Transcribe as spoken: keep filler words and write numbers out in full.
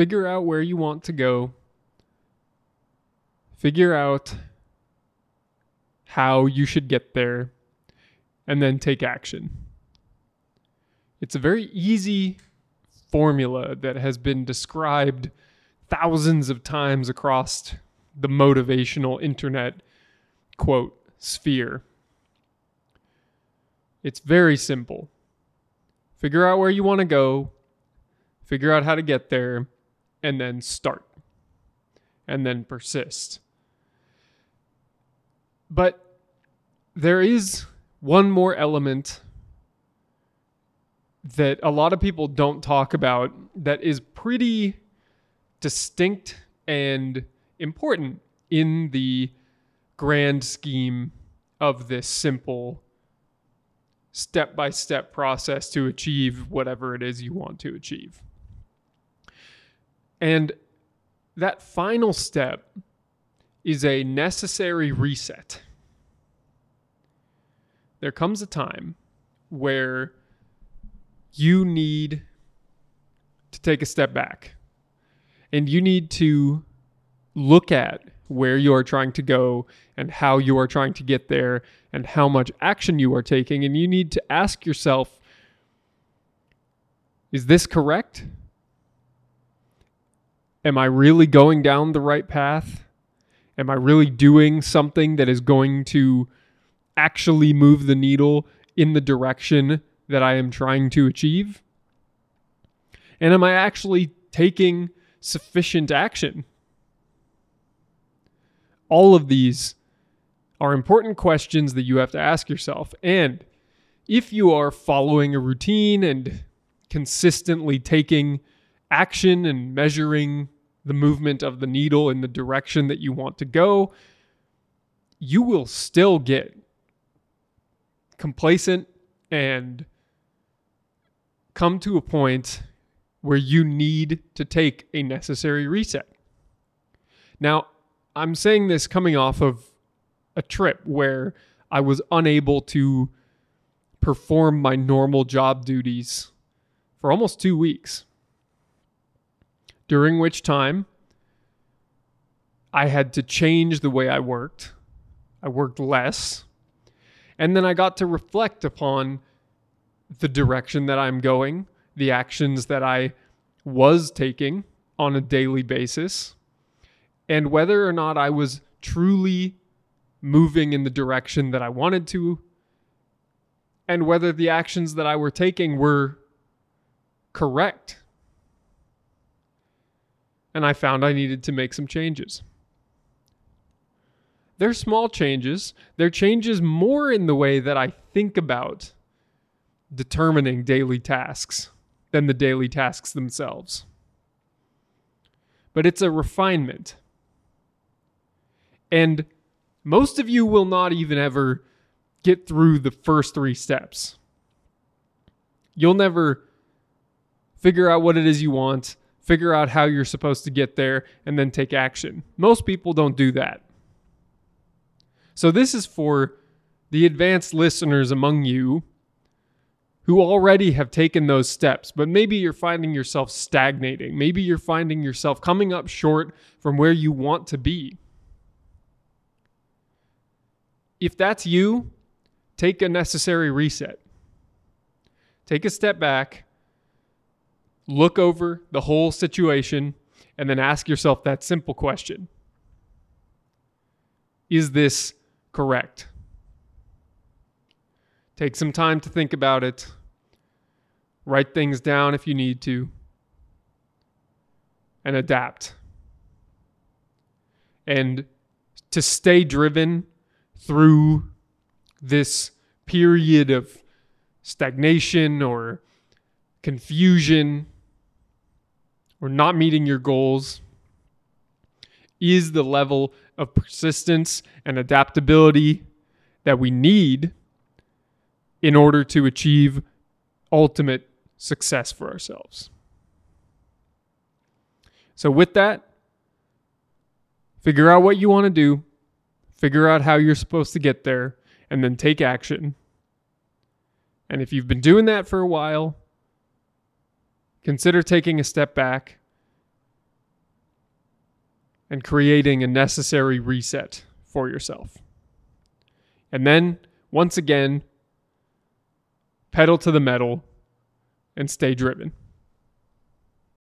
figure out where you want to go, figure out how you should get there, and then take action. It's a very easy formula that has been described thousands of times across the motivational internet, quote, sphere. It's very simple. Figure out where you want to go, figure out how to get there, and then start. And then persist. But there is one more element that a lot of people don't talk about that is pretty distinct and important in the grand scheme of this simple step-by-step process to achieve whatever it is you want to achieve. And that final step is a necessary reset. There comes a time where you need to take a step back and you need to look at where you are trying to go and how you are trying to get there and how much action you are taking. And you need to ask yourself, is this correct? Am I really going down the right path? Am I really doing something that is going to actually move the needle in the direction that I am trying to achieve? And am I actually taking sufficient action? All of these are important questions that you have to ask yourself. And if you are following a routine and consistently taking action and measuring the movement of the needle in the direction that you want to go, you will still get complacent and come to a point where you need to take a necessary reset. Now, I'm saying this coming off of a trip where I was unable to perform my normal job duties for almost two weeks, during which time I had to change the way I worked. I worked less. And then I got to reflect upon the direction that I'm going, the actions that I was taking on a daily basis, and whether or not I was truly moving in the direction that I wanted to, and whether the actions that I were taking were correct. And I found I needed to make some changes. They're small changes. They're changes more in the way that I think about determining daily tasks than the daily tasks themselves. But it's a refinement. And most of you will not even ever get through the first three steps. You'll never figure out what it is you want, figure out how you're supposed to get there, and then take action. Most people don't do that. So this is for the advanced listeners among you who already have taken those steps, but maybe you're finding yourself stagnating. Maybe you're finding yourself coming up short from where you want to be. If that's you, take a necessary reset. Take a step back, look over the whole situation, and then ask yourself that simple question. Is this correct? Take some time to think about it. Write things down if you need to. And adapt. And to stay driven through this period of stagnation or confusion or not meeting your goals is the level of persistence and adaptability that we need in order to achieve ultimate success for ourselves. So with that, figure out what you want to do, figure out how you're supposed to get there, and then take action. And if you've been doing that for a while, consider taking a step back and creating a necessary reset for yourself. And then, once again, pedal to the metal and stay driven.